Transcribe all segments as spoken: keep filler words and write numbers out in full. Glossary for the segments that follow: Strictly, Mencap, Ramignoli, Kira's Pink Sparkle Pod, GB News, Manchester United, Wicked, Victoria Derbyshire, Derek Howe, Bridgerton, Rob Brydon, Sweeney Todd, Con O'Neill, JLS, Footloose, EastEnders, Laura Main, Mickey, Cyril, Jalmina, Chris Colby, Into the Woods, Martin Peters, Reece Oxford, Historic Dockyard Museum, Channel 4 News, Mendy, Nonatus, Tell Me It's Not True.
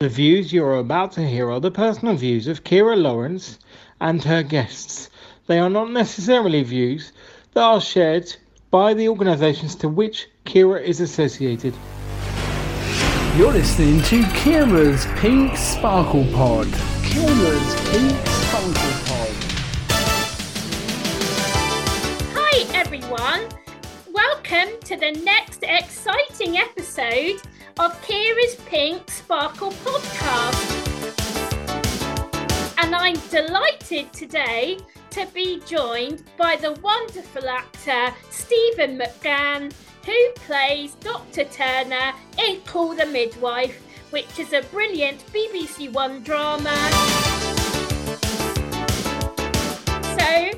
The views you are about to hear are the personal views of Kira Lawrence and her guests. They are not necessarily views that are shared by the organisations to which Kira is associated. You're listening to Kira's Pink Sparkle Pod. Kira's Pink Sparkle Pod. Hi everyone, welcome to the next exciting episode of Kira's Pink Sparkle Podcast. And I'm delighted today to be joined by the wonderful actor Stephen McGann, who plays Doctor Turner in Call the Midwife, which is a brilliant B B C One drama. So,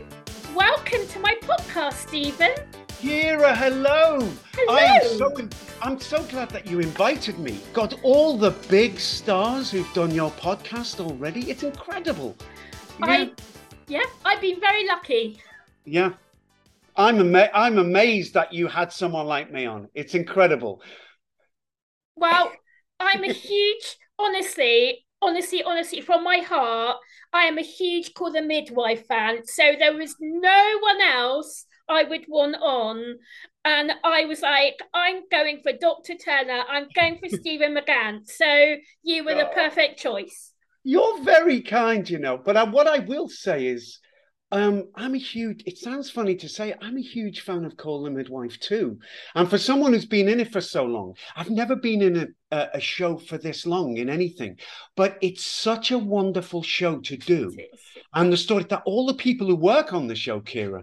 welcome to my podcast, Stephen. Kira, hello. Hello. I am so in- I'm so glad that you invited me. God, all the big stars who've done your podcast already. It's incredible. Yeah. I, yeah, I've been very lucky. Yeah. I'm ama- I'm amazed that you had someone like me on. It's incredible. Well, I'm a huge, honestly, honestly, honestly, from my heart, I am a huge Call the Midwife fan. So there was no one else I would want on. And I was like, I'm going for Doctor Turner. I'm going for Stephen McGann. So you were the perfect choice. You're very kind, you know. But I, what I will say is, Um, I'm a huge, it sounds funny to say, I'm a huge fan of Call the Midwife too. And for someone who's been in it for so long, I've never been in a, a, a show for this long in anything, but it's such a wonderful show to do. And the story that all the people who work on the show, Kira,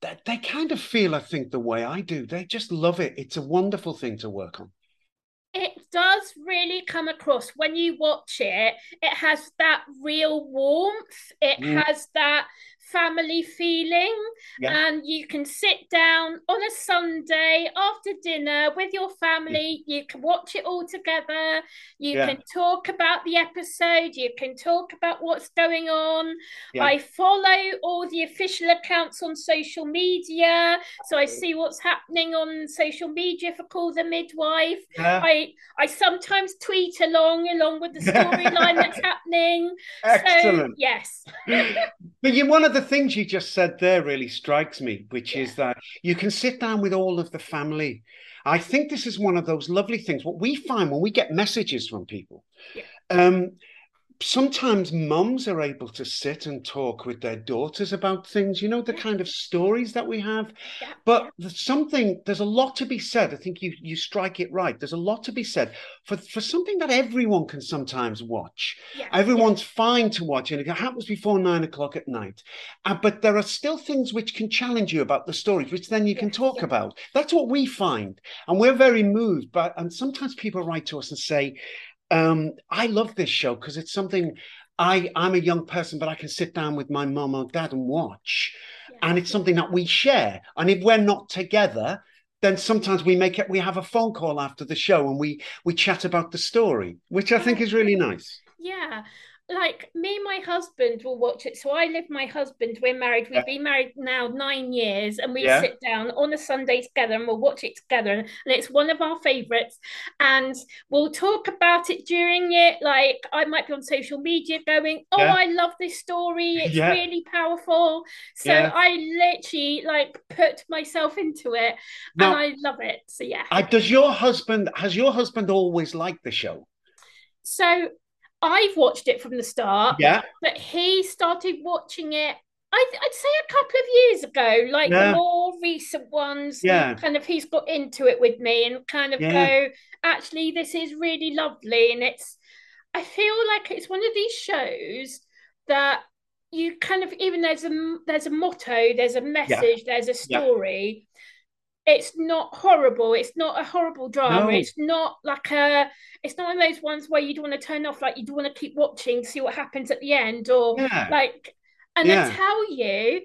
that they, they kind of feel, I think, the way I do. They just love it. It's a wonderful thing to work on. It does really come across when you watch it. It has that real warmth. It mm. has that family feeling, yeah. And you can sit down on a Sunday after dinner with your family, yeah. You can watch it all together, you yeah. can talk about the episode, you can talk about what's going on, yeah. I follow all the official accounts on social media, so I see what's happening on social media for Call the Midwife, yeah. I, I sometimes tweet along along with the storyline that's happening. Excellent. So yes. But you, one of the The things you just said there really strikes me, which yeah. is that you can sit down with all of the family. I think this is one of those lovely things. What we find when we get messages from people, yeah. um, sometimes mums are able to sit and talk with their daughters about things, you know, the yeah. kind of stories that we have. Yeah. But there's something, there's a lot to be said. I think you you strike it right. There's a lot to be said for, for something that everyone can sometimes watch. Yeah. Everyone's yeah. fine to watch, and it happens before nine o'clock at night. Uh, but there are still things which can challenge you about the stories, which then you yeah. can talk yeah. about. That's what we find. And we're very moved by, and sometimes people write to us and say, Um, I love this show because it's something I, I'm a young person, but I can sit down with my mum or dad and watch. Yeah. And it's something that we share. And if we're not together, then sometimes we make it, we have a phone call after the show and we, we chat about the story, which I think is really nice. Yeah. Like me and my husband will watch it. So I live with my husband, we're married, we've yeah. been married now nine years and we yeah. sit down on a Sunday together and we'll watch it together. And it's one of our favourites. And we'll talk about it during it. Like I might be on social media going, oh, yeah. I love this story. It's yeah. really powerful. So yeah. I literally like put myself into it now, and I love it. So yeah. Uh, does your husband, has your husband always liked the show? So I've watched it from the start, yeah. but he started watching it, I'd, I'd say a couple of years ago, like yeah. the more recent ones, yeah. kind of he's got into it with me and kind of yeah. go, actually, this is really lovely. And it's, I feel like it's one of these shows that you kind of, even there's a, there's a motto, there's a message, yeah. there's a story. Yeah. It's not horrible. It's not a horrible drama. No. It's not like a, it's not one of those ones where you'd want to turn off, like you'd want to keep watching to see what happens at the end or yeah. like, and yeah. I tell you,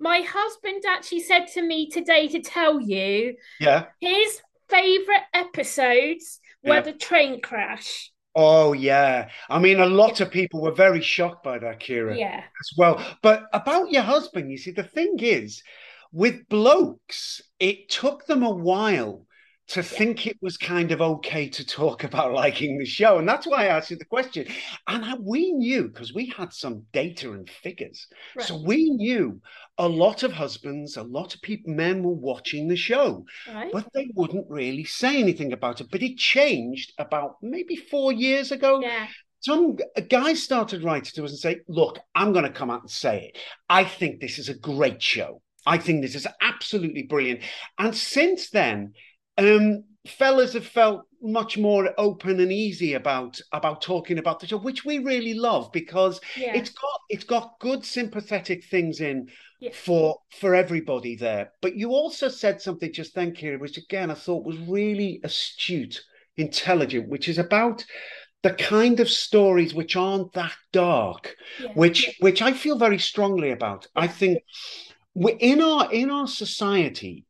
my husband actually said to me today to tell you yeah. his favourite episodes were yeah. the train crash. Oh, yeah. I mean, a lot yeah. of people were very shocked by that, Kira, yeah. as well. But about your husband, you see, the thing is, with blokes, it took them a while to think it was kind of okay to talk about liking the show. And that's why I asked you the question. And I, we knew, because we had some data and figures. Right. So we knew a lot of husbands, a lot of people, men were watching the show, right. but they wouldn't really say anything about it. But it changed about maybe four years ago. Yeah. Some guys started writing to us and say, look, I'm going to come out and say it. I think this is a great show. I think this is absolutely brilliant. And since then, Um, fellas have felt much more open and easy about about talking about the show, which we really love, because yeah. it's got it's got good sympathetic things in yeah. for for everybody there. But you also said something just then, Kira, which again I thought was really astute, intelligent, which is about the kind of stories which aren't that dark, yeah. which which I feel very strongly about. Yeah. I think we're in our in our society.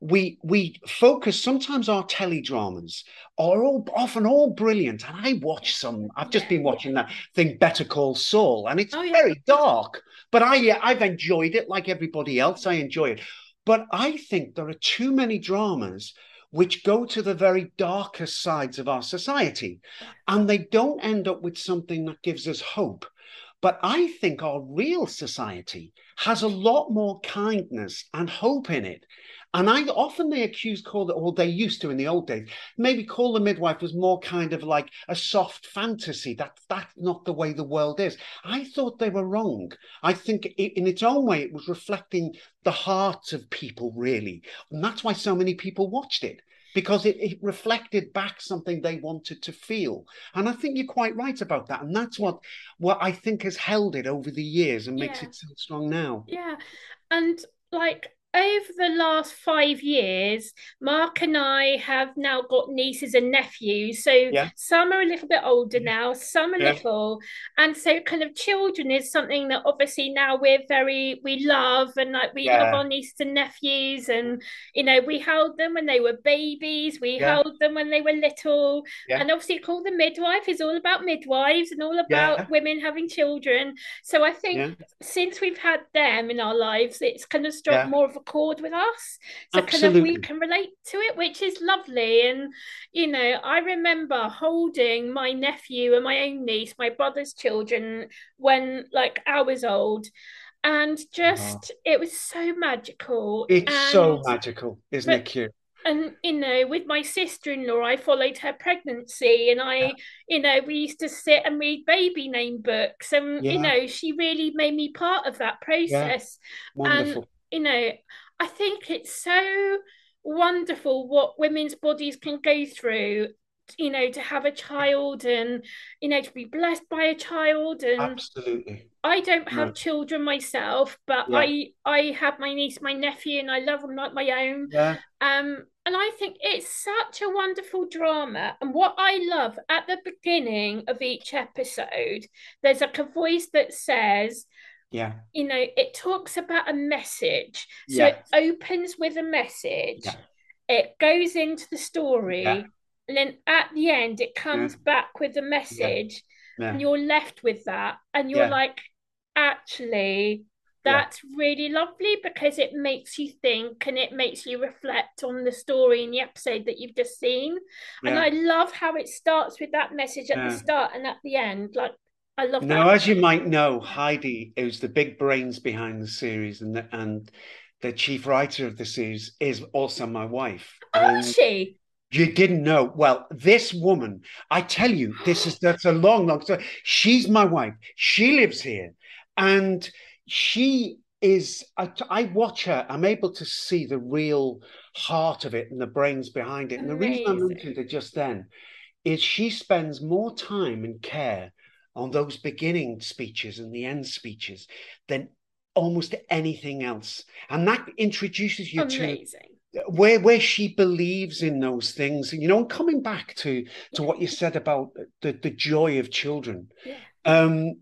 We we focus, sometimes our teledramas are all often all brilliant. And I watch some, I've just been watching that thing, Better Call Saul, and it's oh, yeah. very dark. But I, I've enjoyed it like everybody else. I enjoy it. But I think there are too many dramas which go to the very darkest sides of our society. And they don't end up with something that gives us hope. But I think our real society has a lot more kindness and hope in it. And I often they accuse Call the, or they used to in the old days, maybe Call the Midwife was more kind of like a soft fantasy. That, that's not the way the world is. I thought they were wrong. I think it, in its own way, it was reflecting the hearts of people, really. And that's why so many people watched it, because it, it reflected back something they wanted to feel. And I think you're quite right about that. And that's what, what I think has held it over the years and yeah. makes it so strong now. Yeah. And like, over the last five years, Mark and I have now got nieces and nephews. So yeah. some are a little bit older now, some a yeah. little. And so kind of children is something that obviously now we're very, we love, and like we yeah. love our nieces and nephews. And, you know, we held them when they were babies. We yeah. held them when they were little. Yeah. And obviously Call the Midwife is all about midwives and all about yeah. women having children. So I think yeah. since we've had them in our lives, it's kind of struck yeah. more of accord with us, so Absolutely. kind of we can relate to it, which is lovely. And you know, I remember holding my nephew and my own niece, my brother's children, when like I was old, and just oh. it was so magical. It's and, so magical, isn't but, it cute? And you know, with my sister-in-law, I followed her pregnancy, and I, yeah. you know, we used to sit and read baby name books, and yeah. you know, she really made me part of that process. Yeah. Wonderful. And, you know, I think it's so wonderful what women's bodies can go through, you know, to have a child and, you know, to be blessed by a child. And Absolutely. I don't have no. children myself, but yeah. I I have my niece, my nephew, and I love them like my own. Yeah. Um, and I think it's such a wonderful drama. And what I love, at the beginning of each episode, there's like a voice that says, yeah, you know, it talks about a message. So yeah. it opens with a message. Yeah. It goes into the story. Yeah. And then at the end, it comes yeah. back with a message. Yeah. Yeah. And you're left with that. And you're yeah. like, actually, that's yeah. really lovely, because it makes you think and it makes you reflect on the story and the episode that you've just seen. Yeah. And I love how it starts with that message at yeah. the start and at the end. Like, I love that. Now, as you might know, Heidi, who's the big brains behind the series, and the, and the chief writer of the series, is also my wife. Oh, is she? You didn't know. Well, this woman, I tell you, this is that's a long, long story. She's my wife. She lives here, and she is. I, I watch her. I'm able to see the real heart of it and the brains behind it. And Amazing. The reason I mentioned it just then is she spends more time and care on those beginning speeches and the end speeches than almost anything else. And that introduces you Amazing. to where where she believes in those things. And, you know, and coming back to, to what you said about the, the joy of children, yeah. um,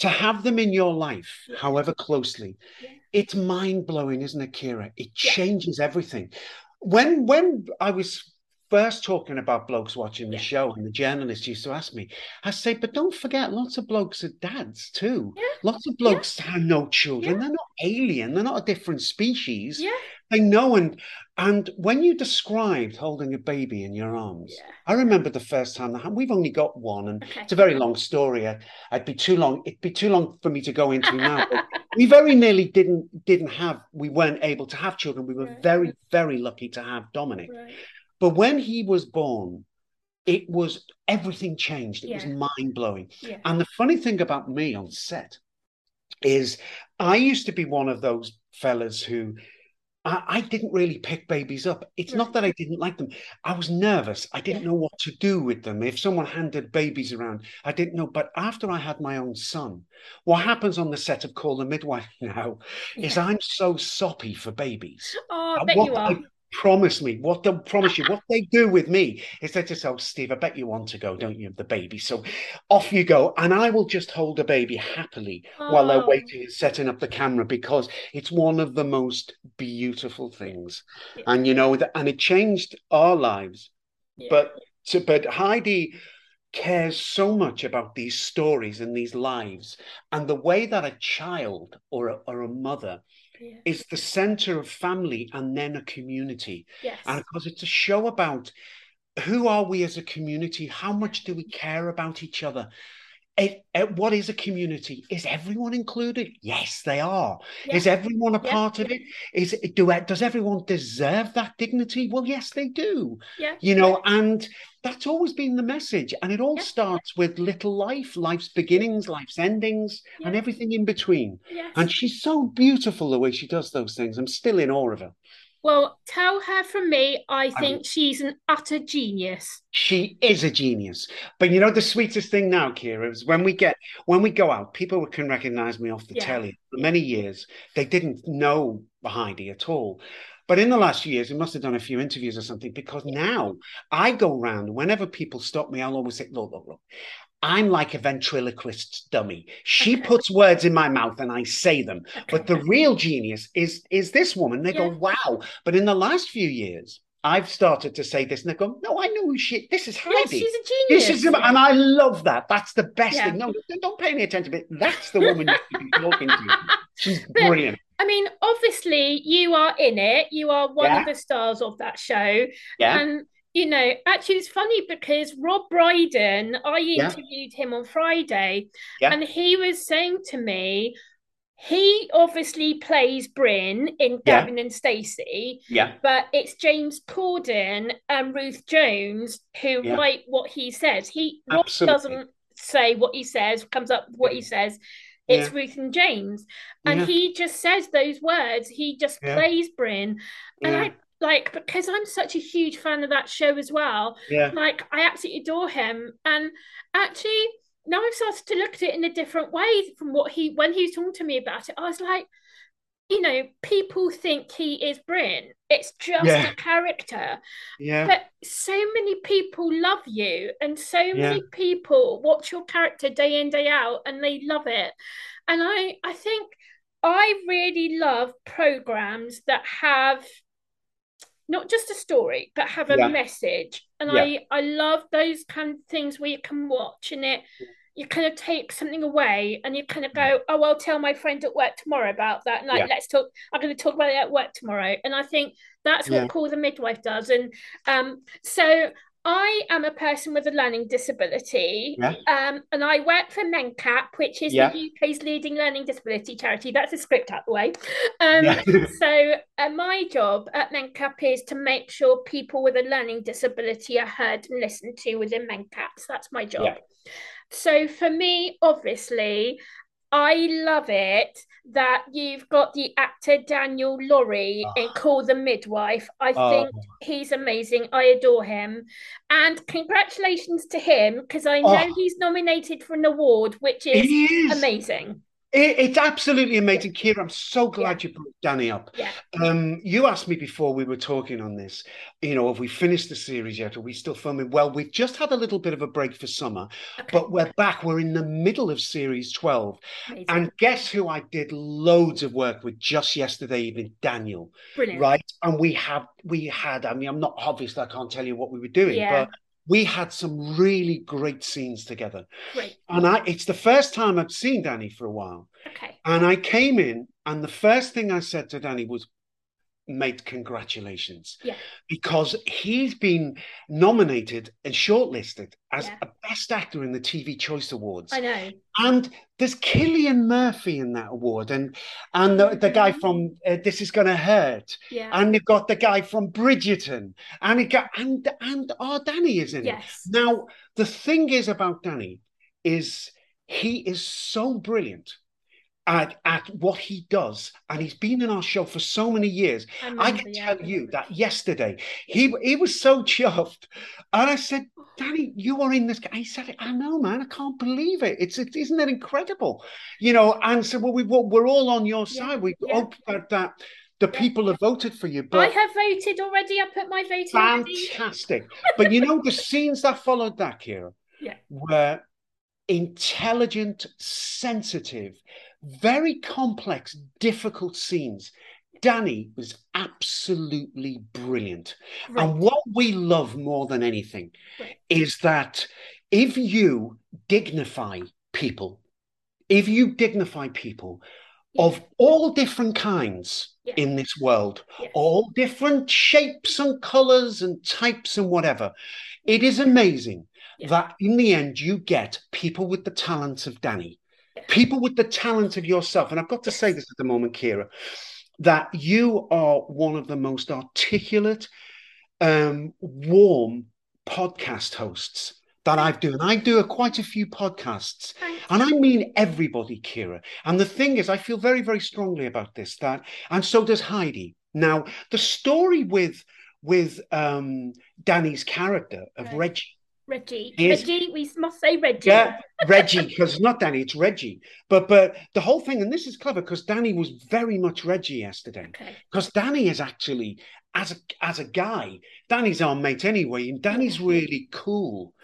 to have them in your life, yeah. however closely, yeah. it's mind-blowing, isn't it, Kira? It yeah. changes everything. When when I was first talking about blokes watching the yeah. show, and the journalist used to ask me, I say, but don't forget, lots of blokes are dads too. Yeah. Lots of blokes yeah. have no children. Yeah. They're not alien. They're not a different species. Yeah. They know. And and when you described holding a baby in your arms, yeah. I remember the first time, that we've only got one, and okay. it's a very long story. I, I'd be too long. It'd be too long for me to go into now. But we very nearly didn't didn't have. We weren't able to have children. We were right. very very lucky to have Dominic. Right. But when he was born, it was, everything changed. It yeah. was mind-blowing. Yeah. And the funny thing about me on set is I used to be one of those fellas who, I, I didn't really pick babies up. It's right. not that I didn't like them. I was nervous. I didn't yeah. know what to do with them. If someone handed babies around, I didn't know. But after I had my own son, what happens on the set of Call the Midwife now yeah. is I'm so soppy for babies. Oh, I bet you are. I, Promise me, what they'll promise you, what they do with me is they just, oh, Steve, I bet you want to go, don't you, the baby? So off you go. And I will just hold a baby happily oh. while they're waiting and setting up the camera, because it's one of the most beautiful things. Yeah. And, you know, and it changed our lives. Yeah. But but Heidi cares so much about these stories and these lives, and the way that a child or a, or a mother yeah. is the center of family and then a community. Yes. And of course, it's a show about who are we as a community? How much do we care about each other? It, it, what is a community? Is everyone included? Yes, they are. Yeah. Is everyone a yeah. part of it? Is it, do does everyone deserve that dignity? Well, yes, they do. Yeah. You know, yeah. and that's always been the message. And it all yeah. starts with little life, life's beginnings, life's endings, yeah. and everything in between. Yes. And she's so beautiful the way she does those things. I'm still in awe of her. Well, tell her from me, I think I, she's an utter genius. She is a genius. But you know, the sweetest thing now, Kira, is when we get, when we go out, people can recognise me off the yeah. telly. For many years, they didn't know Heidi at all. But in the last few years, we must have done a few interviews or something, because now I go round, whenever people stop me, I'll always say, look, look, look. I'm like a ventriloquist dummy. She okay. puts words in my mouth and I say them. Okay. But the real genius is is this woman. They yeah. go, wow. But in the last few years, I've started to say this and they go, no, I know who she is. This is Heidi. Yes, she's a genius. This is, and I love that. That's the best yeah. thing. No, don't pay any attention to it. That's the woman you should be talking to. She's but, brilliant. I mean, obviously, you are in it. You are one yeah. of the stars of that show. Yeah. And you know, actually, it's funny because Rob Brydon, I interviewed yeah. him on Friday, yeah. and he was saying to me, he obviously plays Bryn in yeah. Gavin and Stacey, yeah. but it's James Corden and Ruth Jones who yeah. write what he says. He Rob doesn't say what he says, comes up with what he says. It's yeah. Ruth and James. And yeah. he just says those words. He just yeah. plays Bryn. And yeah. I... Like, because I'm such a huge fan of that show as well. Yeah. Like, I absolutely adore him. And actually, now I've started to look at it in a different way from what he, when he was talking to me about it, I was like, you know, people think he is Bryn. It's just yeah. a character. Yeah. But so many people love you, and so yeah. many people watch your character day in, day out, and they love it. And I, I think I really love programs that have not just a story, but have a yeah. message. And yeah. I, I love those kind of things where you can watch and it, you kind of take something away and you kind of go, oh, I'll tell my friend at work tomorrow about that. And like, yeah. let's talk, I'm going to talk about it at work tomorrow. And I think that's what yeah. Call the Midwife does. And um, so I am a person with a learning disability, yeah. um, and I work for Mencap, which is yeah. the U K's leading learning disability charity. That's a script out the way. Um, yeah. so uh, my job at Mencap is to make sure people with a learning disability are heard and listened to within Mencap. So that's my job. Yeah. So for me, obviously, I love it that you've got the actor Daniel Laurie oh. in Call the Midwife. I oh. think he's amazing. I adore him. And congratulations to him, because I know oh. he's nominated for an award, which is, is. amazing. It, it's absolutely amazing. Kira, I'm so glad yeah. you brought Danny up. Yeah. Um, you asked me before we were talking on this, you know, have we finished the series yet? Are we still filming? Well, we've just had a little bit of a break for summer, okay. but we're back. We're in the middle of series twelve. Amazing. And guess who I did loads of work with just yesterday evening? Daniel. Brilliant. Right? And we have, we had, I mean, I'm not, obviously I can't tell you what we were doing, yeah. but we had some really great scenes together. Great. And I, it's the first time I've seen Danny for a while. Okay. And I came in and the first thing I said to Danny was, mate, congratulations. Yeah. Because he's been nominated and shortlisted as yeah. a best actor in the T V Choice Awards. I know. And there's Cillian Murphy in that award and, and the, the guy from uh, This Is Gonna Hurt. Yeah. And they've got the guy from Bridgerton. And it got, and, and our Danny is in yes. it. Now, the thing is about Danny is he is so brilliant At, at what he does, and he's been in our show for so many years. I, remember, I can yeah. tell you that yesterday he he was so chuffed, and I said, "Danny, you are in this." And he said, "I know, man. I can't believe it. It's it, isn't it incredible?" You know, and so well, we we're all on your yeah. side. We yeah. hope that, that the people yeah. have voted for you. But I have voted already. I put my vote in. Fantastic. But you know, the scenes that followed that, Kira, yeah. were intelligent, sensitive, very complex, difficult scenes. Danny was absolutely brilliant. Right. And what we love more than anything right. is that if you dignify people, if you dignify people yeah. of all different kinds yeah. in this world, yeah. all different shapes and colors and types and whatever, it is amazing yeah. that in the end you get people with the talents of Danny. People with the talent of yourself. And I've got to say this at the moment, Kira, that you are one of the most articulate, um, warm podcast hosts that I've done. I do a, quite a few podcasts. And I mean everybody, Kira. And the thing is, I feel very, very strongly about this. That, and so does Heidi. Now, the story with, with um, Danny's character of right. Reggie, Reggie, is, Reggie, we must say Reggie. Yeah, Reggie, because it's not Danny, it's Reggie. But but the whole thing, and this is clever, because Danny was very much Reggie yesterday. Because okay. Danny is actually, as a, as a guy, Danny's our mate anyway, and Danny's really cool.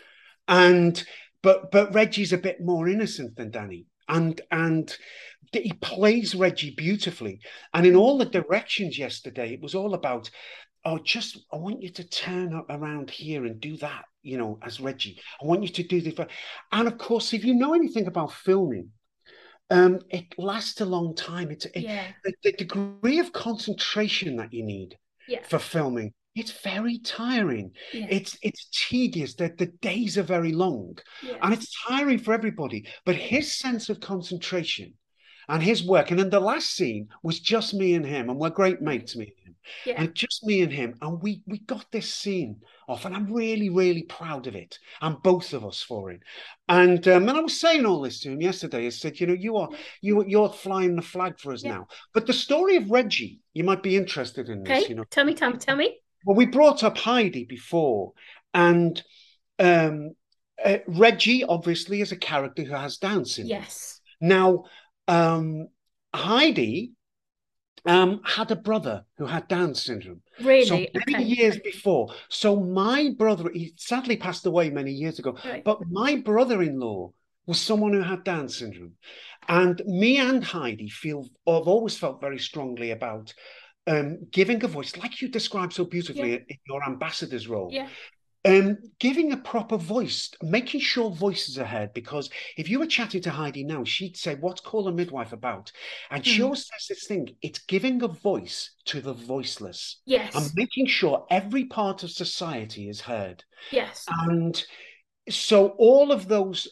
And but but Reggie's a bit more innocent than Danny, and and he plays Reggie beautifully. And in all the directions yesterday, it was all about, oh, just I want you to turn up around here and do that. You know, as Reggie, I want you to do this. And of course, if you know anything about filming, um, it lasts a long time. It's it, yeah. the, the degree of concentration that you need yeah. for filming. It's very tiring. Yeah. It's it's tedious. The, the days are very long, yeah. and it's tiring for everybody. But his sense of concentration and his work, and then the last scene was just me and him, and we're great mates, me and him. Yeah. And just me and him, and we we got this scene off, and I'm really, really proud of it, and both of us for it. And um, and I was saying all this to him yesterday. I said, you know, you are you you're flying the flag for us yeah. now. But the story of Reggie, you might be interested in this. Okay. You know, tell me, Tom, tell me. Well, we brought up Heidi before, and um, uh, Reggie obviously is a character who has Down syndrome. Yes. Now, um, Heidi. Um, had a brother who had Down syndrome. Really? So many okay. years before. So my brother, he sadly passed away many years ago, right. but my brother-in-law was someone who had Down syndrome. And me and Heidi feel, I've always felt very strongly about um, giving a voice, like you described so beautifully yeah. in your ambassador's role. Yeah. Um, giving a proper voice, making sure voices are heard, because if you were chatting to Heidi now, she'd say, what's Call the Midwife about? And mm. she always says this thing, it's giving a voice to the voiceless. Yes. And making sure every part of society is heard. Yes. And so all of those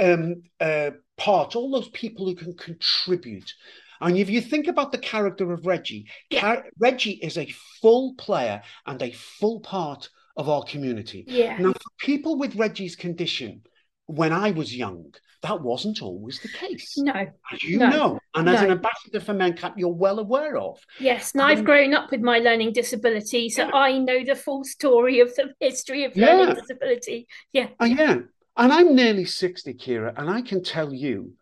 um, uh, parts, all those people who can contribute. And if you think about the character of Reggie, yeah. Reggie is a full player and a full part of our community. Yeah. Now, for people with Reggie's condition, when I was young, that wasn't always the case. No. As you no, know, and no. as an ambassador for Mencap, you're well aware of. Yes, and um, I've grown up with my learning disability, so yeah. I know the full story of the history of learning yeah. disability. Yeah. I am. And I'm nearly sixty, Kira, and I can tell you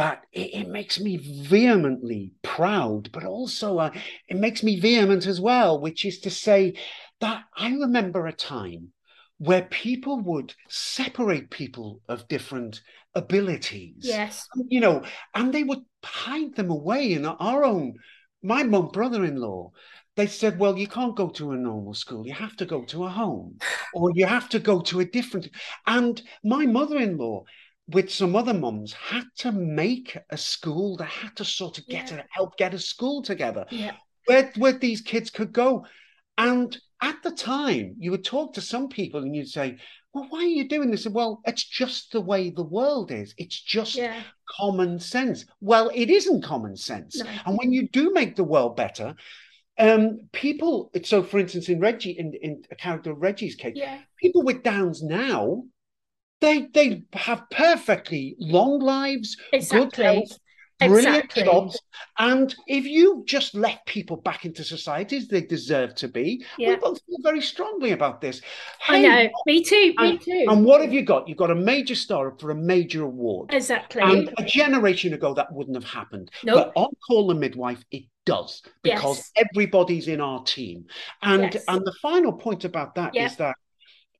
that it, it makes me vehemently proud, but also uh, it makes me vehement as well, which is to say that I remember a time where people would separate people of different abilities. Yes. You know, and they would hide them away in our own. My mum, brother-in-law, they said, well, you can't go to a normal school. You have to go to a home, or you have to go to a different. And my mother-in-law, with some other mums, had to make a school. They had to sort of get yeah. a, help get a school together yeah. where, where these kids could go. And at the time, you would talk to some people and you'd say, well, why are you doing this? Well, it's just the way the world is. It's just yeah. common sense. Well, it isn't common sense. No. And when you do make the world better, um, people, so for instance, in Reggie, in, in a character of Reggie's case, yeah. people with Downs now, they they have perfectly long lives, exactly. good health, brilliant exactly. jobs. And if you just let people back into society as they deserve to be, yeah. we both feel very strongly about this. Hey, I know, me too, and, me too. And what have you got? You've got a major star for a major award. Exactly. And a generation ago, that wouldn't have happened. Nope. But on Call the Midwife, it does, because yes. everybody's in our team. And, yes. and the final point about that yeah. is that,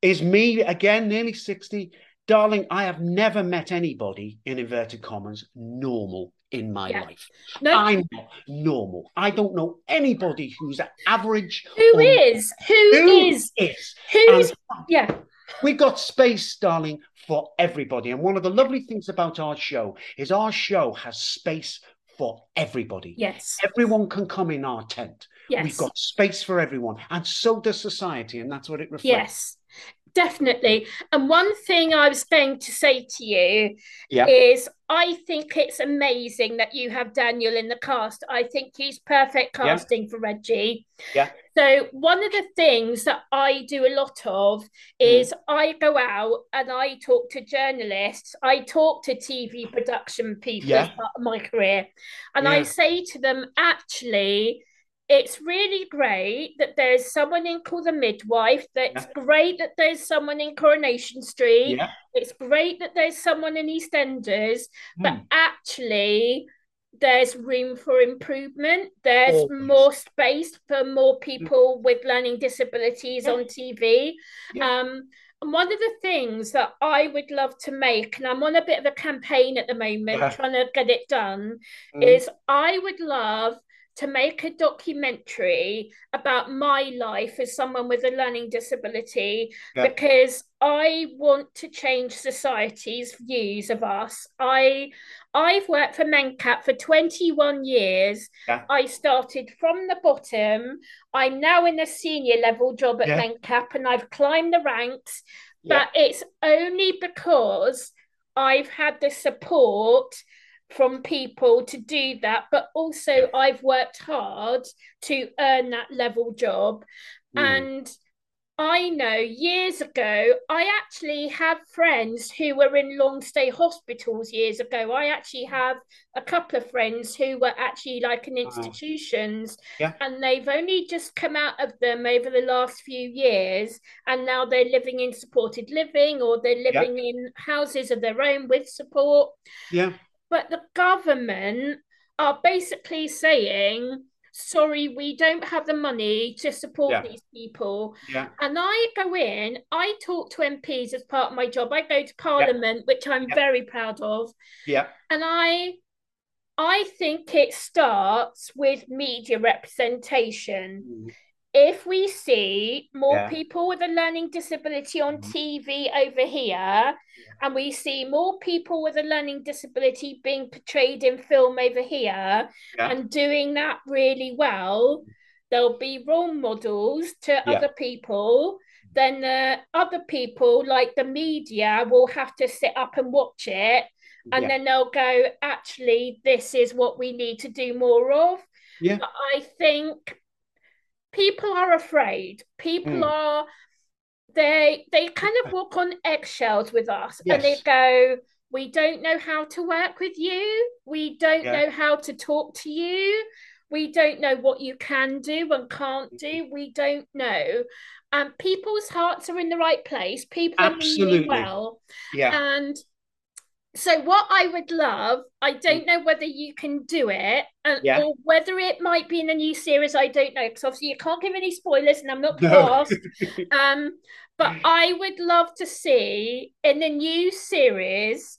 is me, again, nearly sixty, darling, I have never met anybody, in inverted commas, normal in my yeah. life. No. I'm not normal. I don't know anybody who's average. Who is? Who, who is? is? Who is? Yeah. We've got space, darling, for everybody. And one of the lovely things about our show is our show has space for everybody. Yes. Everyone can come in our tent. Yes. We've got space for everyone. And so does society. And that's what it reflects. Yes. Definitely. And one thing I was going to say to you yeah. is I think it's amazing that you have Daniel in the cast. I think he's perfect casting yeah. for Reggie. Yeah. So one of the things that I do a lot of is mm. I go out and I talk to journalists. I talk to T V production people yeah. as part of my career. And yeah. I say to them, actually, it's really great that there's someone in Call the Midwife. That's yeah. great that there's someone in Coronation Street. Yeah. It's great that there's someone in EastEnders. Mm. But actually, there's room for improvement. There's Always. more space for more people mm. with learning disabilities yeah. on T V. Yeah. Um, and one of the things that I would love to make, and I'm on a bit of a campaign at the moment yeah. trying to get it done, mm. is I would love to make a documentary about my life as someone with a learning disability, yeah. because I want to change society's views of us. I, I've worked for Mencap for twenty-one years. Yeah. I started from the bottom. I'm now in a senior level job at yeah. Mencap, and I've climbed the ranks, yeah. but it's only because I've had the support from people to do that, but also I've worked hard to earn that level job. Mm. And I know years ago, I actually have friends who were in long stay hospitals years ago. I actually have a couple of friends who were actually like in institutions yeah. and they've only just come out of them over the last few years. And now they're living in supported living, or they're living yeah. in houses of their own with support. Yeah. But the government are basically saying, sorry, we don't have the money to support yeah. these people. Yeah. And I go in, I talk to M Ps as part of my job. I go to Parliament, yeah. which I'm yeah. very proud of. Yeah. And I, I think it starts with media representation. Mm. If we see more yeah. people with a learning disability on mm-hmm. T V over here, yeah. and we see more people with a learning disability being portrayed in film over here, yeah. and doing that really well, there'll be role models to yeah. other people. Then uh, other people, like the media, will have to sit up and watch it. And yeah. then they'll go, actually, this is what we need to do more of. Yeah. But I think people are afraid. People mm. are, they they kind of walk on eggshells with us. Yes. And they go, we don't know how to work with you. We don't yeah. know how to talk to you. We don't know what you can do and can't do. We don't know. And um, people's hearts are in the right place. People Absolutely. Are really well. Yeah. And So what I would love, I don't know whether you can do it, and, yeah. or whether it might be in a new series, I don't know, because obviously you can't give any spoilers and I'm not crossed. No. um, but I would love to see in the new series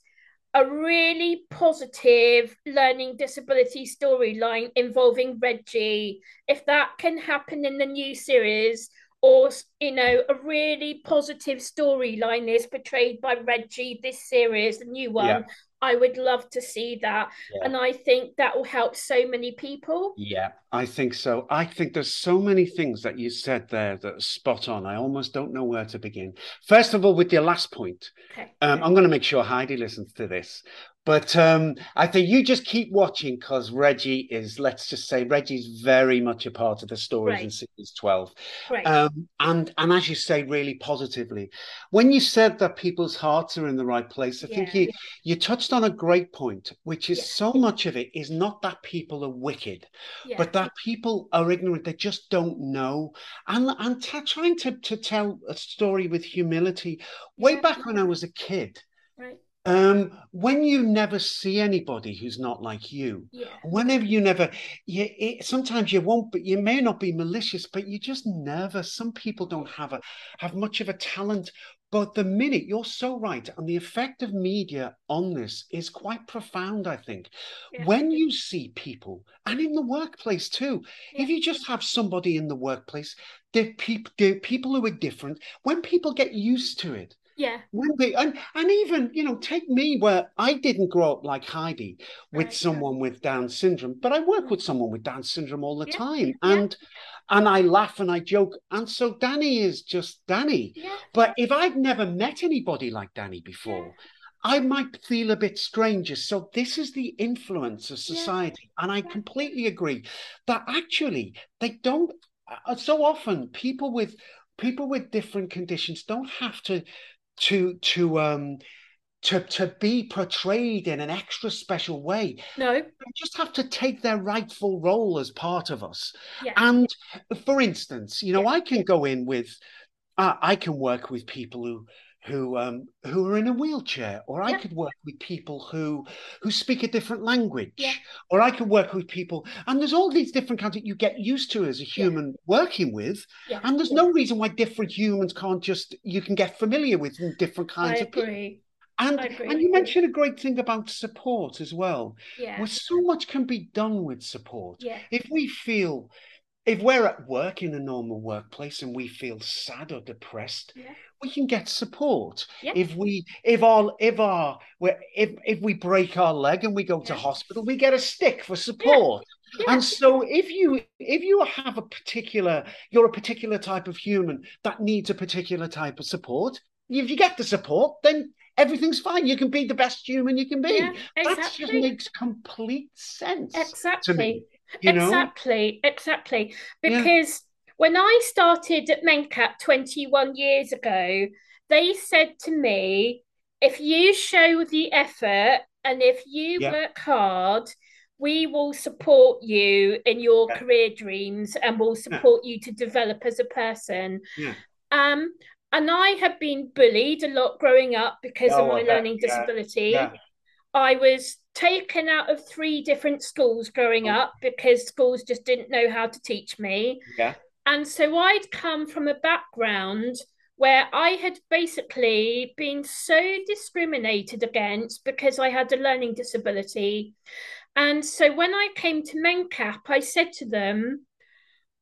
a really positive learning disability storyline involving Reggie. If that can happen in the new series, or, you know, a really positive storyline is portrayed by Reggie this series, the new one, yeah. I would love to see that. Yeah. And I think that will help so many people. Yeah, I think so. I think there's so many things that you said there that are spot on. I almost don't know where to begin. First of all, with your last point, okay. um, I'm going to make sure Heidi listens to this. But um, I think you just keep watching, because Reggie is, let's just say, Reggie's very much a part of the stories right. in series twelve. Right. Um, and, and as you say, really positively. When you said that people's hearts are in the right place, I yeah. think you, you touched on a great point, which is yeah. so much of it is not that people are wicked, yeah. but that people are ignorant. They just don't know. And I'm t- trying to, to tell a story with humility. Way yeah. back when I was a kid, right. Um, when you never see anybody who's not like you, yeah. whenever you never, you, it, sometimes you won't, but you may not be malicious, but you just never, some people don't have a, have much of a talent, but the minute, you're so right, and the effect of media on this is quite profound, I think. Yeah. When you see people, and in the workplace too, yeah. if you just have somebody in the workplace, they're, peop- they're people who are different, when people get used to it, yeah. When they, and, and even, you know, take me where I didn't grow up like Heidi with right. someone with Down syndrome, but I work with someone with Down syndrome all the yeah. time. And yeah. and I laugh and I joke. And so Danny is just Danny. Yeah. But if I'd never met anybody like Danny before, yeah. I might feel a bit stranger. So this is the influence of society. Yeah. And I yeah. completely agree that actually they don't, uh, so often people with people with different conditions don't have to, to to um to to be portrayed in an extra special way. No, they just have to take their rightful role as part of us. Yeah. And for instance, you know, yeah. I can go in with uh, I can work with people who who um who are in a wheelchair, or I yeah. could work with people who who speak a different language, yeah. or I could work with people, and there's all these different kinds that you get used to as a human yeah. working with, yeah. and there's yeah. no reason why different humans can't just, you can get familiar with different kinds I of agree. people. And, and you mentioned a great thing about support as well, yeah. where so much can be done with support. Yeah. If we feel, if we're at work in a normal workplace and we feel sad or depressed, yeah. we can get support. Yeah. If we, if our, if our, if if we break our leg and we go yeah. to hospital, we get a stick for support. Yeah. Yeah. And so, if you, if you have a particular, you're a particular type of human that needs a particular type of support, if you get the support, then everything's fine. You can be the best human you can be. Yeah, exactly. That just makes complete sense. Exactly. To me, you know? Exactly. Exactly. Because. Yeah. When I started at Mencap twenty-one years ago, they said to me, if you show the effort and if you yeah. work hard, we will support you in your yeah. career dreams and will support yeah. you to develop as a person. Yeah. Um, and I have been bullied a lot growing up because oh, of my okay. learning disability. Yeah. Yeah. I was taken out of three different schools growing oh. up because schools just didn't know how to teach me. Yeah. And so I'd come from a background where I had basically been so discriminated against because I had a learning disability. And so when I came to Mencap, I said to them,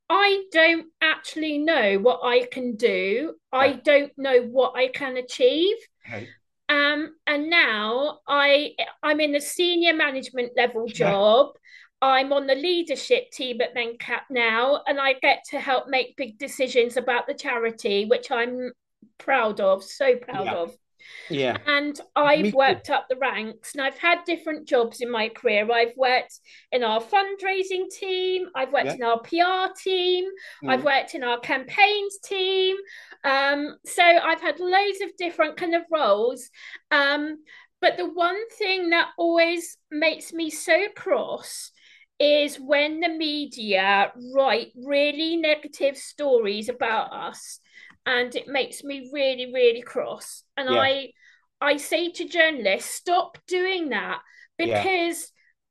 I don't actually know what I can do. I don't know what I can achieve. Right. Um, and now I, I'm in a senior management level job. Yeah. I'm on the leadership team at Mencap now, and I get to help make big decisions about the charity, which I'm proud of, so proud yeah. of. Yeah. And I've Me worked too. up the ranks, and I've had different jobs in my career. I've worked in our fundraising team. I've worked yeah. in our P R team. Mm. I've worked in our campaigns team. Um, so I've had loads of different kind of roles. Um, but the one thing that always makes me so cross is when the media write really negative stories about us, and it makes me really, really cross. And yeah. I I say to journalists, stop doing that, because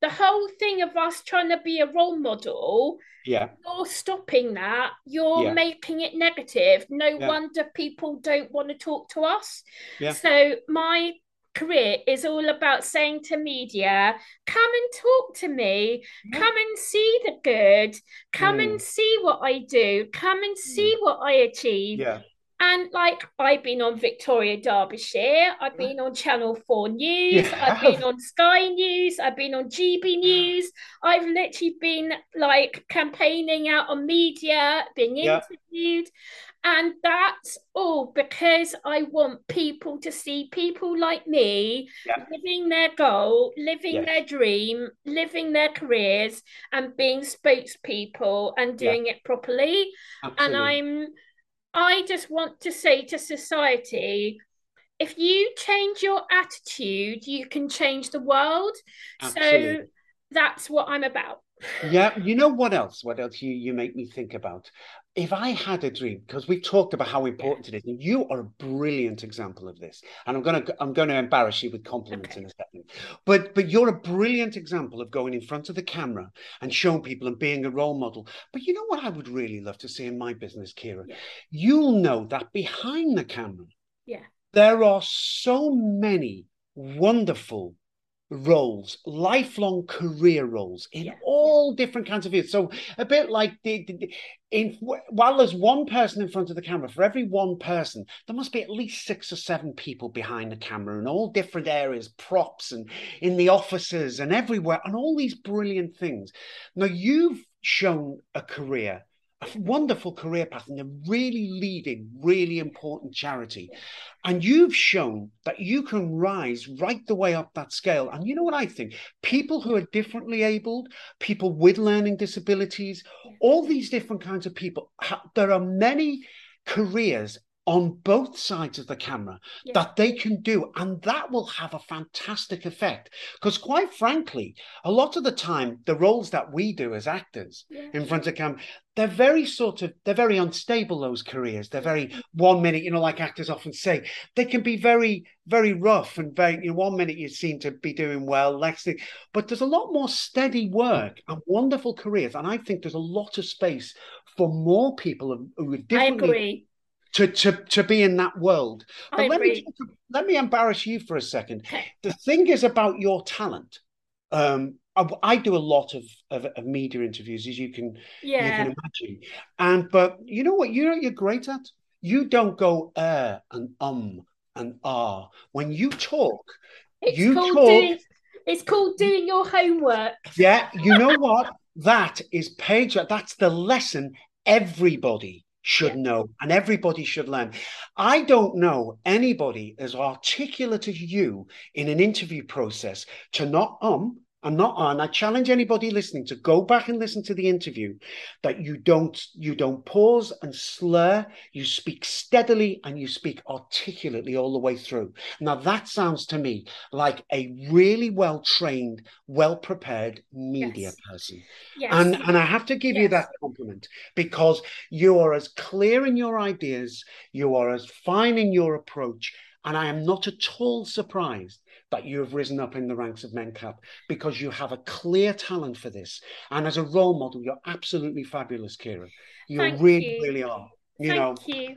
yeah. the whole thing of us trying to be a role model, yeah. you're stopping that. You're yeah. making it negative. No yeah. wonder people don't want to talk to us. Yeah. So my career is all about saying to media, come and talk to me, yeah. come and see the good, come mm. and see what I do, come and see mm. what I achieve. Yeah. And, like, I've been on Victoria Derbyshire, I've been on Channel four News, yeah. I've been on Sky News, I've been on G B News. I've literally been, like, campaigning out on media, being yeah. interviewed. And that's all because I want people to see people like me yeah. living their goal, living yes. their dream, living their careers, and being spokespeople and doing yeah. it properly. Absolutely. And I'm... I just want to say to society, if you change your attitude, you can change the world. Absolutely. So that's what I'm about. Yeah. You know what else? What else you, you make me think about? If I had a dream, because we talked about how important it is, and you are a brilliant example of this. And I'm gonna I'm gonna embarrass you with compliments okay. in a second. But but you're a brilliant example of going in front of the camera and showing people and being a role model. But you know what I would really love to see in my business, Kira? Yeah. You'll know that behind the camera, yeah, there are so many wonderful roles, lifelong career roles in yeah. all different kinds of fields. So a bit like the, the in while there's one person in front of the camera, for every one person there must be at least six or seven people behind the camera in all different areas, props and in the offices and everywhere, and all these brilliant things. Now you've shown a career, a wonderful career path, and a really leading, really important charity. And you've shown that you can rise right the way up that scale. And you know what I think? People who are differently abled, people with learning disabilities, all these different kinds of people, there are many careers on both sides of the camera yeah. that they can do. And that will have a fantastic effect. Because quite frankly, a lot of the time, the roles that we do as actors yeah. in front of the camera, they're very sort of, they're very unstable, those careers. They're very one minute, you know, like actors often say, they can be very, very rough and very, you know, one minute you seem to be doing well, next thing. But there's a lot more steady work and wonderful careers. And I think there's a lot of space for more people who are differently... I agree. To, to, to be in that world. But I let agree. me talk, let me embarrass you for a second. The thing is about your talent. Um, I, I do a lot of, of, of media interviews, as you can yeah. you can imagine. And but you know what? You know what you're great at? You don't go er uh, and um and ah when you talk. It's you talk. Doing, it's called doing your homework. Yeah, you know what? That is page. That's the lesson everybody should yeah. know, and everybody should learn. I don't know anybody as articulate as you in an interview process to not um and not on. I challenge anybody listening to go back and listen to the interview, that you don't you don't pause and slur. You speak steadily and you speak articulately all the way through. Now that sounds to me like a really well-trained, well-prepared media yes. person. Yes. And and I have to give yes. you that compliment, because you are as clear in your ideas, you are as fine in your approach, and I am not at all surprised that you have risen up in the ranks of Mencap, because you have a clear talent for this. And as a role model, you're absolutely fabulous, Kira. You Thank really, you. really are. You Thank know. you.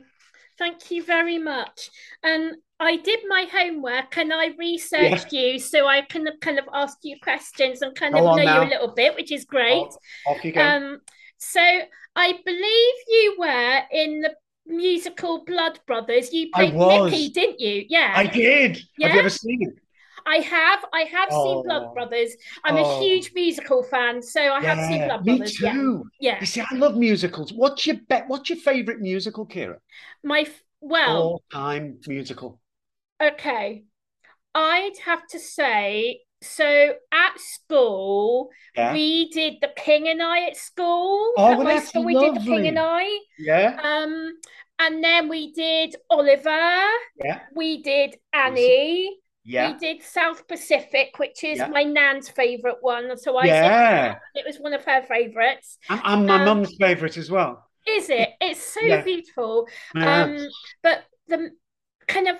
Thank you very much. And I did my homework and I researched yeah. you, so I can kind of ask you questions and kind Go of know now. you a little bit, which is great. Off, off you go. Um, so I believe you were in the musical Blood Brothers. You played Mickey, didn't you? Yeah. I did. Yeah? Have you ever seen it? I have. I have oh. seen Blood Brothers. I'm oh. a huge musical fan, so I yeah, have seen Blood me Brothers. Me too. Yeah. yeah. You see, I love musicals. What's your be- What's your favourite musical, Kira? My f- well, all-time musical. Okay, I'd have to say. So at school, yeah. we did The King and I at school. Oh, at well, my that's school, lovely. We did The King and I. Yeah. Um, and then we did Oliver. Yeah. We did Annie. Yeah. We did South Pacific, which is yeah. my nan's favourite one. So I yeah. said it was one of her favourites. And, and my um, mum's favourite as well. Is it? It's so yeah. beautiful. Yeah. Um, but the kind of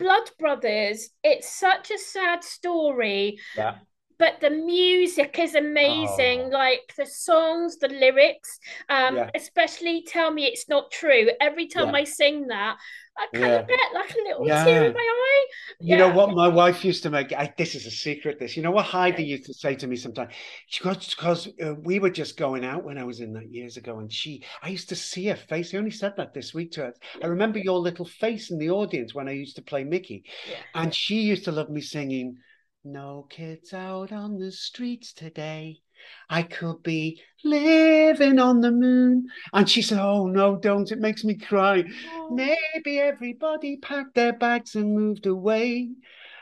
Blood Brothers, it's such a sad story. Yeah. But the music is amazing, oh. like the songs, the lyrics, um, yeah. especially Tell Me It's Not True. Every time yeah. I sing that, I kind yeah. of get like a little yeah. tear in my eye. You yeah. know what my wife used to make? I, this is a secret, this. You know what Heidi used to say to me sometimes? Because uh, we were just going out when I was in that years ago, and she, I used to see her face. I only said that this week to her. I remember your little face in the audience when I used to play Mickey. Yeah. And she used to love me singing, "No kids out on the streets today. I could be living on the moon." And she said, "Oh, no, don't. It makes me cry. Oh. Maybe everybody packed their bags and moved away."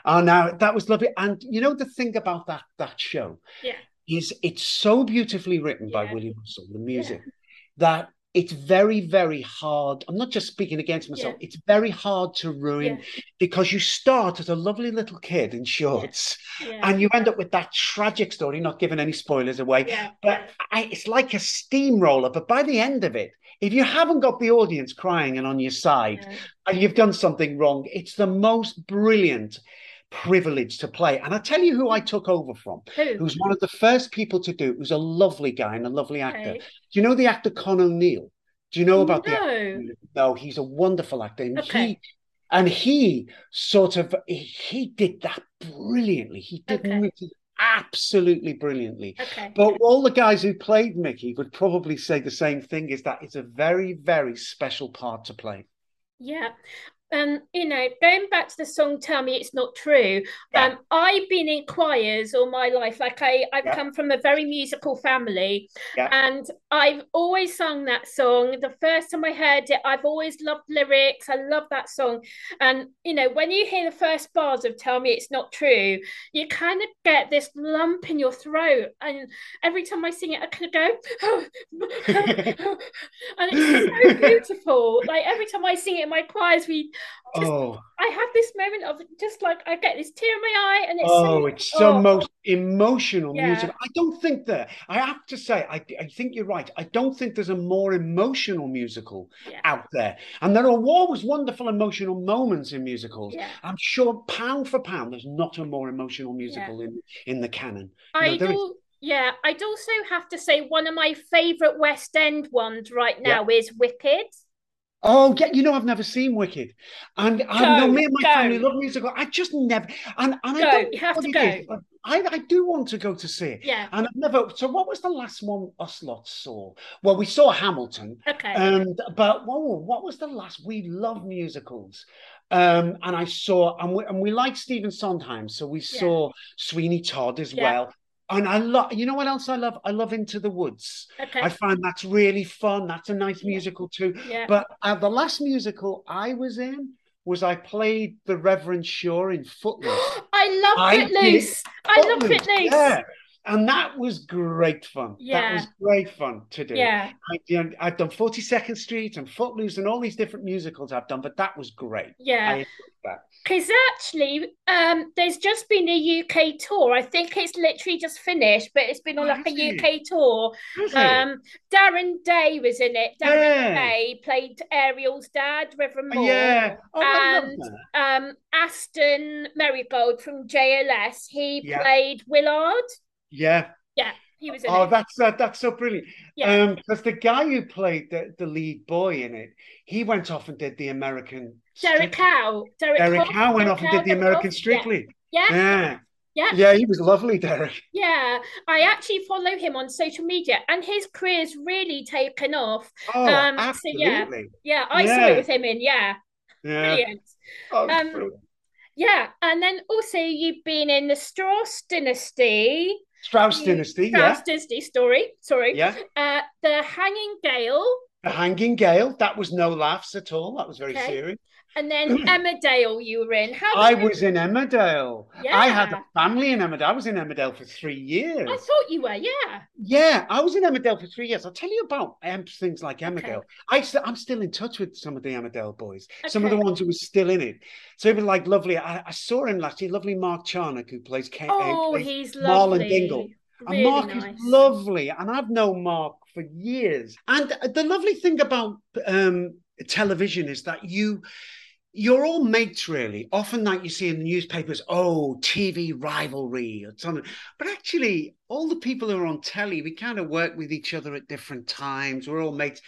Oh, now, that was lovely. And you know the thing about that, that show yeah. is it's so beautifully written yeah. by William Russell, the music, yeah. that it's very, very hard. I'm not just speaking against myself. Yeah. It's very hard to ruin yeah. because you start as a lovely little kid in shorts yeah. Yeah. and you end up with that tragic story, not giving any spoilers away. Yeah. But I, it's like a steamroller. But by the end of it, if you haven't got the audience crying and on your side yeah. and you've done something wrong, it's the most brilliant privilege to play. And I tell you who I took over from, who? who's one of the first people to do it, who's a lovely guy and a lovely actor. Okay. Do you know the actor Con O'Neill? Do you know about no. the actor? No, he's a wonderful actor. And okay. he and he sort of he, he did that brilliantly. He did okay. Mickey absolutely brilliantly. Okay. But all the guys who played Mickey would probably say the same thing, is that it's a very, very special part to play. Yeah. Um, you know, going back to the song "Tell Me It's Not True," yeah. um, I've been in choirs all my life. Like I, I've yeah. come from a very musical family, yeah. and I've always sung that song. The first time I heard it, I've always loved lyrics. I love that song, and you know, when you hear the first bars of "Tell Me It's Not True," you kind of get this lump in your throat, and every time I sing it, I kind of go, oh, and it's so beautiful. Like every time I sing it in my choirs, we. Just, oh. I have this moment of just like I get this tear in my eye, and it's oh, so, it's so oh. most emotional yeah. music. I don't think that I have to say. I, I think you're right. I don't think there's a more emotional musical yeah. out there, and there are always wonderful emotional moments in musicals. Yeah. I'm sure, pound for pound, there's not a more emotional musical yeah. in in the canon. I no, do. Yeah, I'd also have to say one of my favourite West End ones right now yeah. is Wicked. Oh, yeah, you know, I've never seen Wicked. And I know me and my go. family love musical. I just never, and, and I don't you have to go. Is, I, I do want to go to see it. Yeah. And I've never, so what was the last one us lot saw? Well, we saw Hamilton. Okay. And, but whoa, what was the last? We love musicals. Um, and I saw, and we, and we like Stephen Sondheim. So we yeah. saw Sweeney Todd as yeah. well. And I love, you know what else I love? I love Into the Woods. Okay. I find that's really fun. That's a nice yeah. musical too. Yeah. But uh, the last musical I was in was I played the Reverend Shaw in Footloose. I love Footloose. I love Footloose. Yeah. And that was great fun. Yeah. That was great fun to do. Yeah. I, you know, I've done forty-second Street and Footloose and all these different musicals I've done, but that was great. Yeah. I enjoyed that. Because actually, um, there's just been a U K tour. I think it's literally just finished, but it's been on like a U K tour. Um, Darren Day was in it. Darren yeah. Day played Ariel's dad, Reverend Moore. Yeah. Oh, and um, Aston Merigold from J L S, he yeah. played Willard. Yeah. Yeah, he was in oh, it. Oh, that's uh, that's so brilliant. Yeah. Um, because the guy who played the, the lead boy in it, he went off and did the American Derek Howe. Derek, Derek Howe, Howe went Derek off and Howe did the American off. Strictly. Yeah. Yeah. yeah. Yeah. yeah, he was lovely, Derek. Yeah, I actually follow him on social media, and his career's really taken off. Oh, um, absolutely. So yeah, yeah, I yeah. saw it with him in. Yeah, yeah. Brilliant. Oh, um, brilliant. Yeah, and then also you've been in the Strauss Dynasty. Strauss Dynasty, Strauss yeah. Strauss Dynasty story, sorry. Yeah. Uh, the Hanging Gale. The Hanging Gale. That was no laughs at all. That was very okay. serious. And then Emmerdale you were in. How I was in Emmerdale. Yeah. I had a family in Emmerdale. I was in Emmerdale for three years. I thought you were, yeah. Yeah, I was in Emmerdale for three years. I'll tell you about um, things like Emmerdale. Okay. I st- I'm still in touch with some of the Emmerdale boys, okay. some of the ones who were still in it. So even like lovely, I, I saw him last year, lovely Mark Charnock, who plays, K- oh, uh, plays he's lovely. Marlon Dingle. Really and Mark nice. Is lovely. And I've known Mark for years. And the lovely thing about um, television is that you... you're all mates, really. Often like you see in the newspapers, oh, T V rivalry or something. But actually, all the people who are on telly, we kind of work with each other at different times. We're all mates.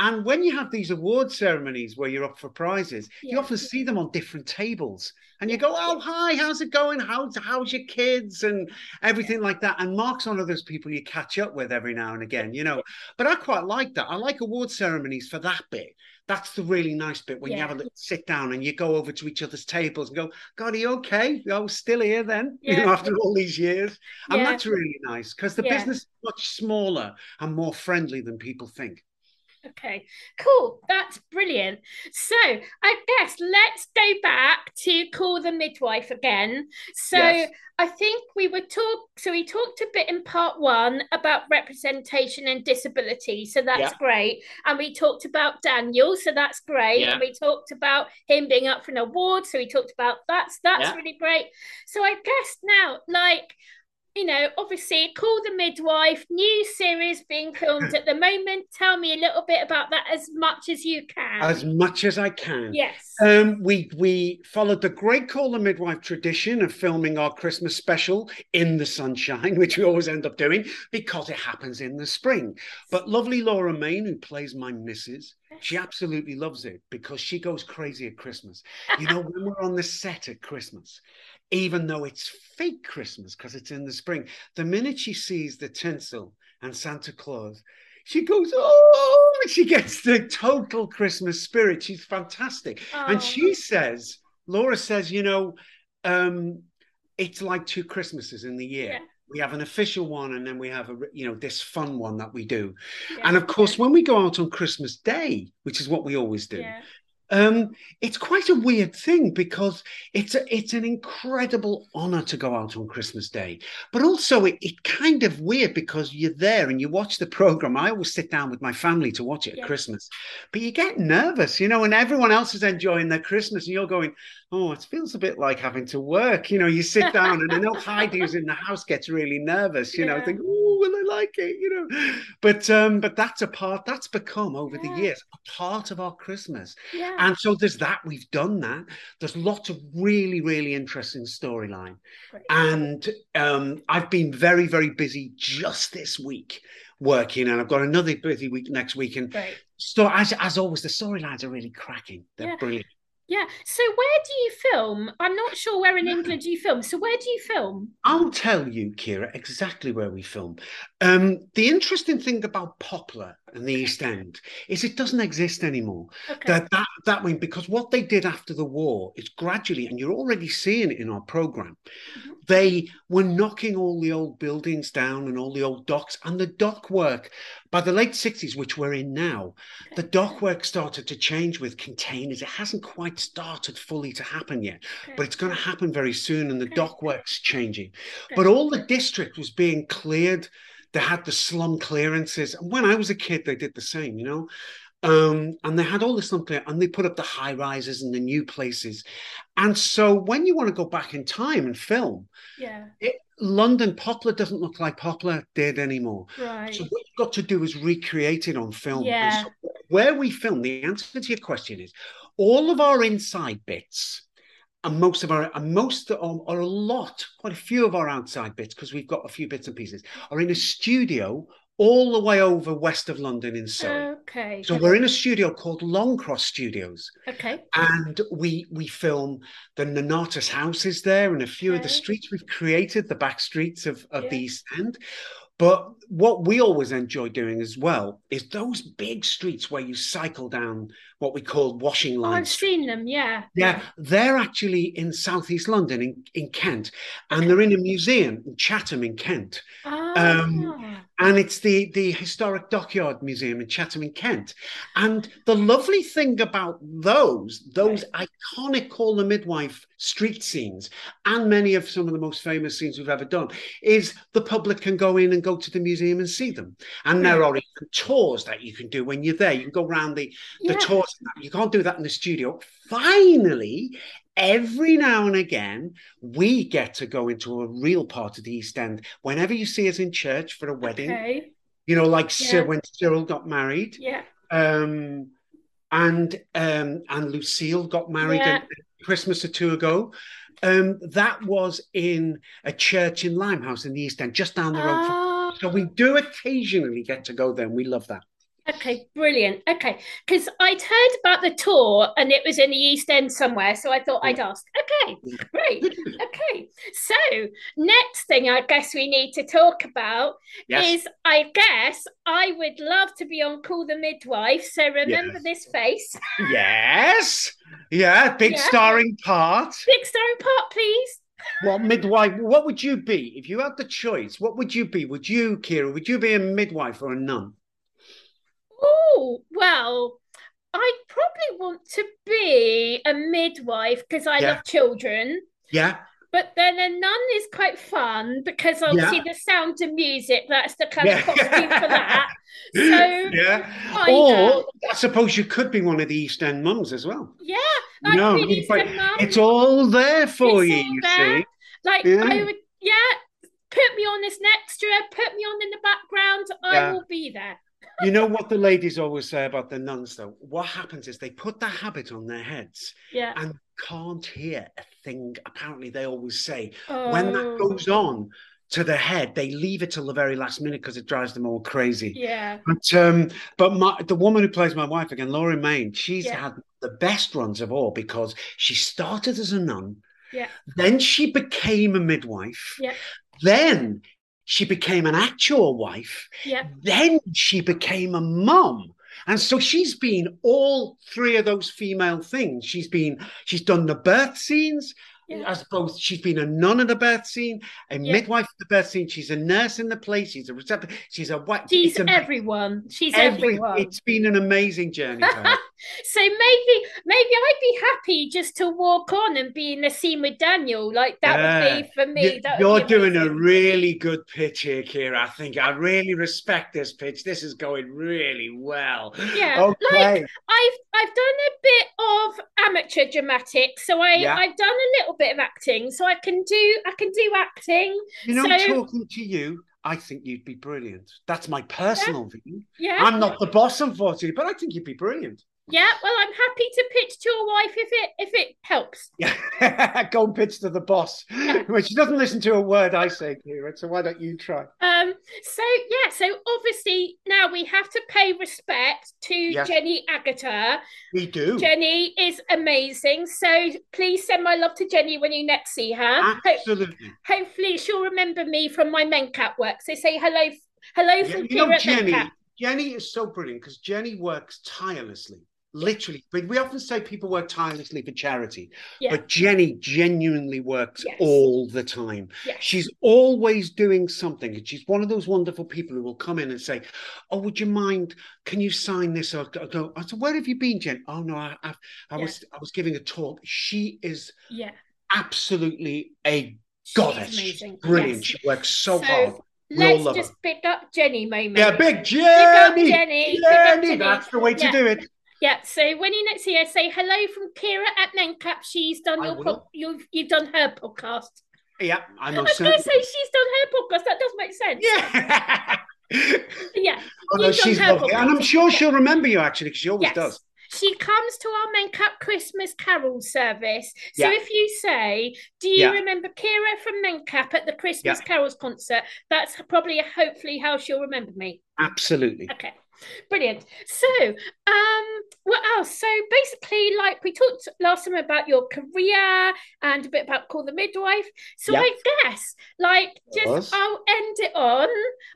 And when you have these award ceremonies where you're up for prizes, yeah. you often see them on different tables. And you go, oh, hi, how's it going? How's, how's your kids? And everything like that. And Mark's one of those people you catch up with every now and again, you know. But I quite like that. I like award ceremonies for that bit. That's the really nice bit when yeah. you have a little sit down and you go over to each other's tables and go, God, are you okay? I was still here then, yeah. you know, after all these years. And yeah. that's really nice because the yeah. business is much smaller and more friendly than people think. Okay, cool. That's brilliant. So I guess let's go back to Call the Midwife again. So yes. I think we were talk. So we talked a bit in part one about representation and disability. So that's yeah. great. And we talked about Daniel. So that's great. Yeah. And we talked about him being up for an award. So we talked about that. So that's yeah. really great. So I guess now, like, you know, obviously, Call the Midwife, new series being filmed at the moment. Tell me a little bit about that as much as you can. As much as I can. Yes. Um, we we followed the great Call the Midwife tradition of filming our Christmas special in the sunshine, which we always end up doing because it happens in the spring. But lovely Laura Main, who plays my missus, she absolutely loves it because she goes crazy at Christmas. You know, when we're on the set at Christmas, even though it's fake Christmas because it's in the spring, the minute she sees the tinsel and Santa Claus, she goes, oh, she gets the total Christmas spirit. She's fantastic. Oh. And she says, Laura says, you know, um, it's like two Christmases in the year. Yeah. We have an official one and then we have, a you know, this fun one that we do. Yeah. And of course, when we go out on Christmas Day, which is what we always do, yeah. um, it's quite a weird thing because it's a, it's an incredible honour to go out on Christmas Day. But also it, it kind of weird because you're there and you watch the programme. I always sit down with my family to watch it yeah. at Christmas. But you get nervous, you know, and everyone else is enjoying their Christmas and you're going, oh, it feels a bit like having to work. You know, you sit down and I know Heidi who's in the house gets really nervous, you yeah. know, think, oh, will I like it? You know, but um, but that's a part that's become over yeah. the years, a part of our Christmas. Yeah. And so there's that. We've done that. There's lots of really, really interesting storyline. And um, I've been very, very busy just this week working, and I've got another busy week next week. And right. so as, as always, the storylines are really cracking. They're yeah. brilliant. Yeah. So where do you film? I'm not sure where in England you film. So where do you film? I'll tell you, Kira, exactly where we film. Um, the interesting thing about Poplar and the East End is it doesn't exist anymore. Okay. That, that, that way, because what they did after the war is gradually, and you're already seeing it in our programme, mm-hmm. they were knocking all the old buildings down and all the old docks and the dock work. By the late sixties, which we're in now, okay. the dock work started to change with containers. It hasn't quite started fully to happen yet, okay. but it's going to happen very soon and the okay. dock work's changing. Okay. But all the district was being cleared. They had the slum clearances. And when I was a kid, they did the same, you know. Um, and they had all this something, and they put up the high rises and the new places. And so when you want to go back in time and film, yeah, it, London Poplar doesn't look like Poplar did anymore. Right. So what you've got to do is recreate it on film. Yeah. And so where we film, the answer to your question is all of our inside bits. And most of our, and most um, or a lot, quite a few of our outside bits, because we've got a few bits and pieces, are in a studio all the way over west of London in Surrey. Okay. So we're in a studio called Longcross Studios. Okay. And we we film the Nonatus house is there and a few okay. of the streets we've created, the back streets of, of yeah. the East End. But what we always enjoy doing as well is those big streets where you cycle down what we call washing lines. Oh, I've seen them, yeah. Yeah, they're actually in southeast London, in, in Kent, and they're in a museum in Chatham in Kent. Oh. Um, and it's the, the Historic Dockyard Museum in Chatham in Kent. And the lovely thing about those, those right. iconic Call the Midwife street scenes and many of some of the most famous scenes we've ever done is the public can go in and go to the museum and see them. And there are even tours that you can do when you're there. You can go around the, yeah. the tours. You can't do that in the studio. Finally, every now and again, we get to go into a real part of the East End. Whenever you see us in church for a wedding, okay. you know, like yeah. Sir, when Cyril got married, yeah. um, and um, and Lucille got married yeah. a Christmas or two ago. Um, that was in a church in Limehouse in the East End, just down the road. Oh. From, so we do occasionally get to go there, and we love that. Okay, brilliant. Okay, because I'd heard about the tour and it was in the East End somewhere, so I thought yeah. I'd ask. Okay, great. Okay, so next thing I guess we need to talk about yes. is, I guess I would love to be on Call the Midwife, so remember yes. this face. Yes, yeah, big yeah. starring part. Big starring part, please. What midwife, what would you be? If you had the choice, what would you be? Would you, Kira, would you be a midwife or a nun? Oh, well, I probably want to be a midwife because I yeah. love children. Yeah. But then a nun is quite fun because obviously yeah. the Sound of Music, that's the kind yeah. of costume for that. So, yeah. I or know. I suppose you could be one of the East End mums as well. Yeah. Like no, East End mum. It's all there for it's you, you there. See. Like, yeah. I would, yeah, put me on this extra, put me on in the background, yeah. I will be there. You know what the ladies always say about the nuns, though? What happens is they put the habit on their heads yeah. and can't hear a thing. Apparently, they always say oh. when that goes on to the head, they leave it till the very last minute because it drives them all crazy. Yeah. But, um, but my, the woman who plays my wife again, Laura Main, she's yeah. had the best runs of all because she started as a nun. Yeah. Then she became a midwife. Yeah. Then she became an actual wife. Yep. Then she became a mum. And so she's been all three of those female things. She's been, she's done the birth scenes. Yep. As both, she's been a nun in the birth scene, a yep. midwife in the birth scene. She's a nurse in the play. She's a receptionist. She's a wife. She's everyone. She's every, everyone. It's been an amazing journey. So maybe, maybe I'd be happy just to walk on and be in the scene with Daniel. Like that yeah. would be for me. You, that you're doing a really good pitch here, Kira. I think I really respect this pitch. This is going really well. Yeah, okay. Like I've I've done a bit of amateur dramatics, so I yeah. I've done a little bit of acting, so I can do I can do acting. You know, so talking to you, I think you'd be brilliant. That's my personal yeah. view. Yeah, I'm not the boss, unfortunately, but I think you'd be brilliant. Yeah, well, I'm happy to pitch to your wife if it if it helps. Yeah, go and pitch to the boss. Yeah. She doesn't listen to a word I say, Kira, so why don't you try? Um. So, yeah, so obviously now we have to pay respect to yes. Jenny Agutter. We do. Jenny is amazing, so please send my love to Jenny when you next see her. Absolutely. Ho- hopefully she'll remember me from my Mencap work, so say hello hello yeah, from Kira Jenny. Mencap. Jenny is so brilliant because Jenny works tirelessly. Literally, but we often say people work tirelessly for charity, yeah. but Jenny genuinely works yes. all the time. Yes. She's always doing something. And she's one of those wonderful people who will come in and say, oh, would you mind? Can you sign this? Or, or, or, I said, where have you been, Jen? Oh, no, I, I, I yeah. was I was giving a talk. She is yeah. absolutely a goddess. She's, She's brilliant. Yes. She works so, so- hard. Let's just pick up Jenny moment. Yeah, big Jenny. Big up Jenny. Jenny. Jenny. That's the way to yeah. do it. Yeah. So when you next see her, say hello from Kira at Mencap. She's done I your pro- you've you've done her podcast. Yeah, I know. I was going to say she's done her podcast. That does make sense. Yeah. yeah. Oh, no, she's lovely, podcast. And I'm sure she'll remember you actually because she always yes. does. She comes to our Mencap Christmas Carol service. So yeah. if you say, do you yeah. remember Kira from Mencap at the Christmas yeah. Carols concert? That's probably, hopefully, how she'll remember me. Absolutely. Okay, brilliant. So um, what else? So basically, like we talked last time about your career and a bit about Call the Midwife. So yeah. I guess, like, just I'll end it on.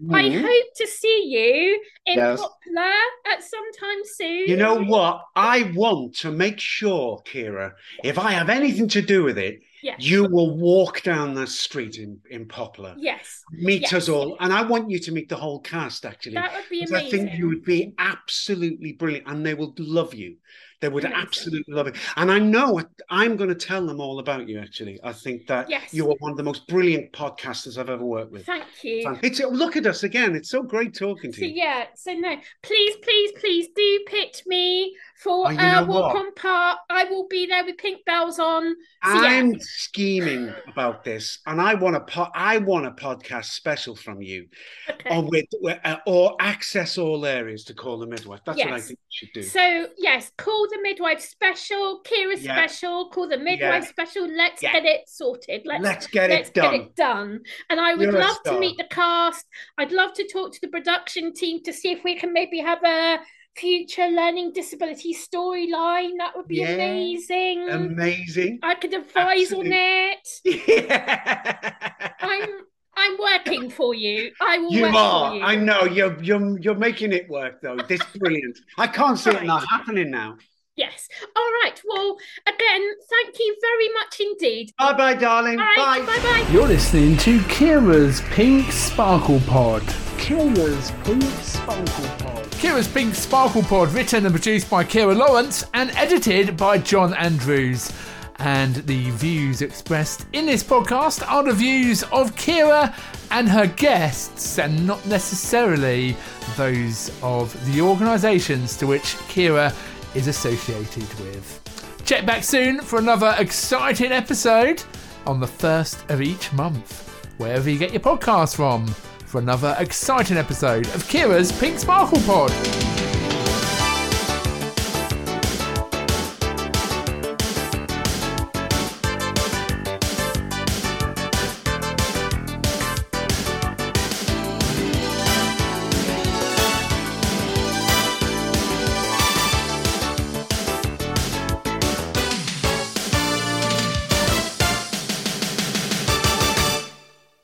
Mm-hmm. I hope to see you in yes. Poplar at some time soon. You know what? I want to make sure, Kira, if I have anything to do with it, yes. you will walk down that street in, in Poplar. Yes. Meet yes. us all. And I want you to meet the whole cast, actually. That would be amazing. I think you would be absolutely brilliant and they will love you. They would Amazing. absolutely love it. And I know I'm going to tell them all about you, actually. I think that yes. you are one of the most brilliant podcasters I've ever worked with. Thank you. It's, look at us again. It's so great talking to so, you. Yeah. So, no, please, please, please do pitch me for oh, uh, Walk what? on Park. I will be there with pink bells on. So, I'm yeah. scheming about this. And I want a, po- I want a podcast special from you. Okay. Or, with, uh, or access all areas to Call the Midwife. That's yes. what I think you should do. So, yes, Call the Midwife special, Kira's yeah. special, Call the Midwife yeah. special. Let's yeah. get it sorted. Let's, let's, get, let's it get it done. And I would You're love to meet the cast. I'd love to talk to the production team to see if we can maybe have a future learning disability storyline. That would be yeah. amazing. Amazing. I could advise Absolutely. on it. Yeah. I'm... I'm working for you. I will. You work are. For you. I know you're. You're. You're making it work, though. This is brilliant. I can't see right. it not happening now. Yes. All right. Well, again, thank you very much indeed. Bye, bye, darling. Right. Bye, bye, bye. You're listening to Kira's Pink Sparkle Pod. Kira's Pink Sparkle Pod. Kira's Pink Sparkle Pod, written and produced by Kira Lawrence and edited by John Andrews. And the views expressed in this podcast are the views of Kira and her guests, and not necessarily those of the organisations to which Kira is associated with. Check back soon for another exciting episode on the first of each month, wherever you get your podcast from, for another exciting episode of Kira's Pink Sparkle Pod.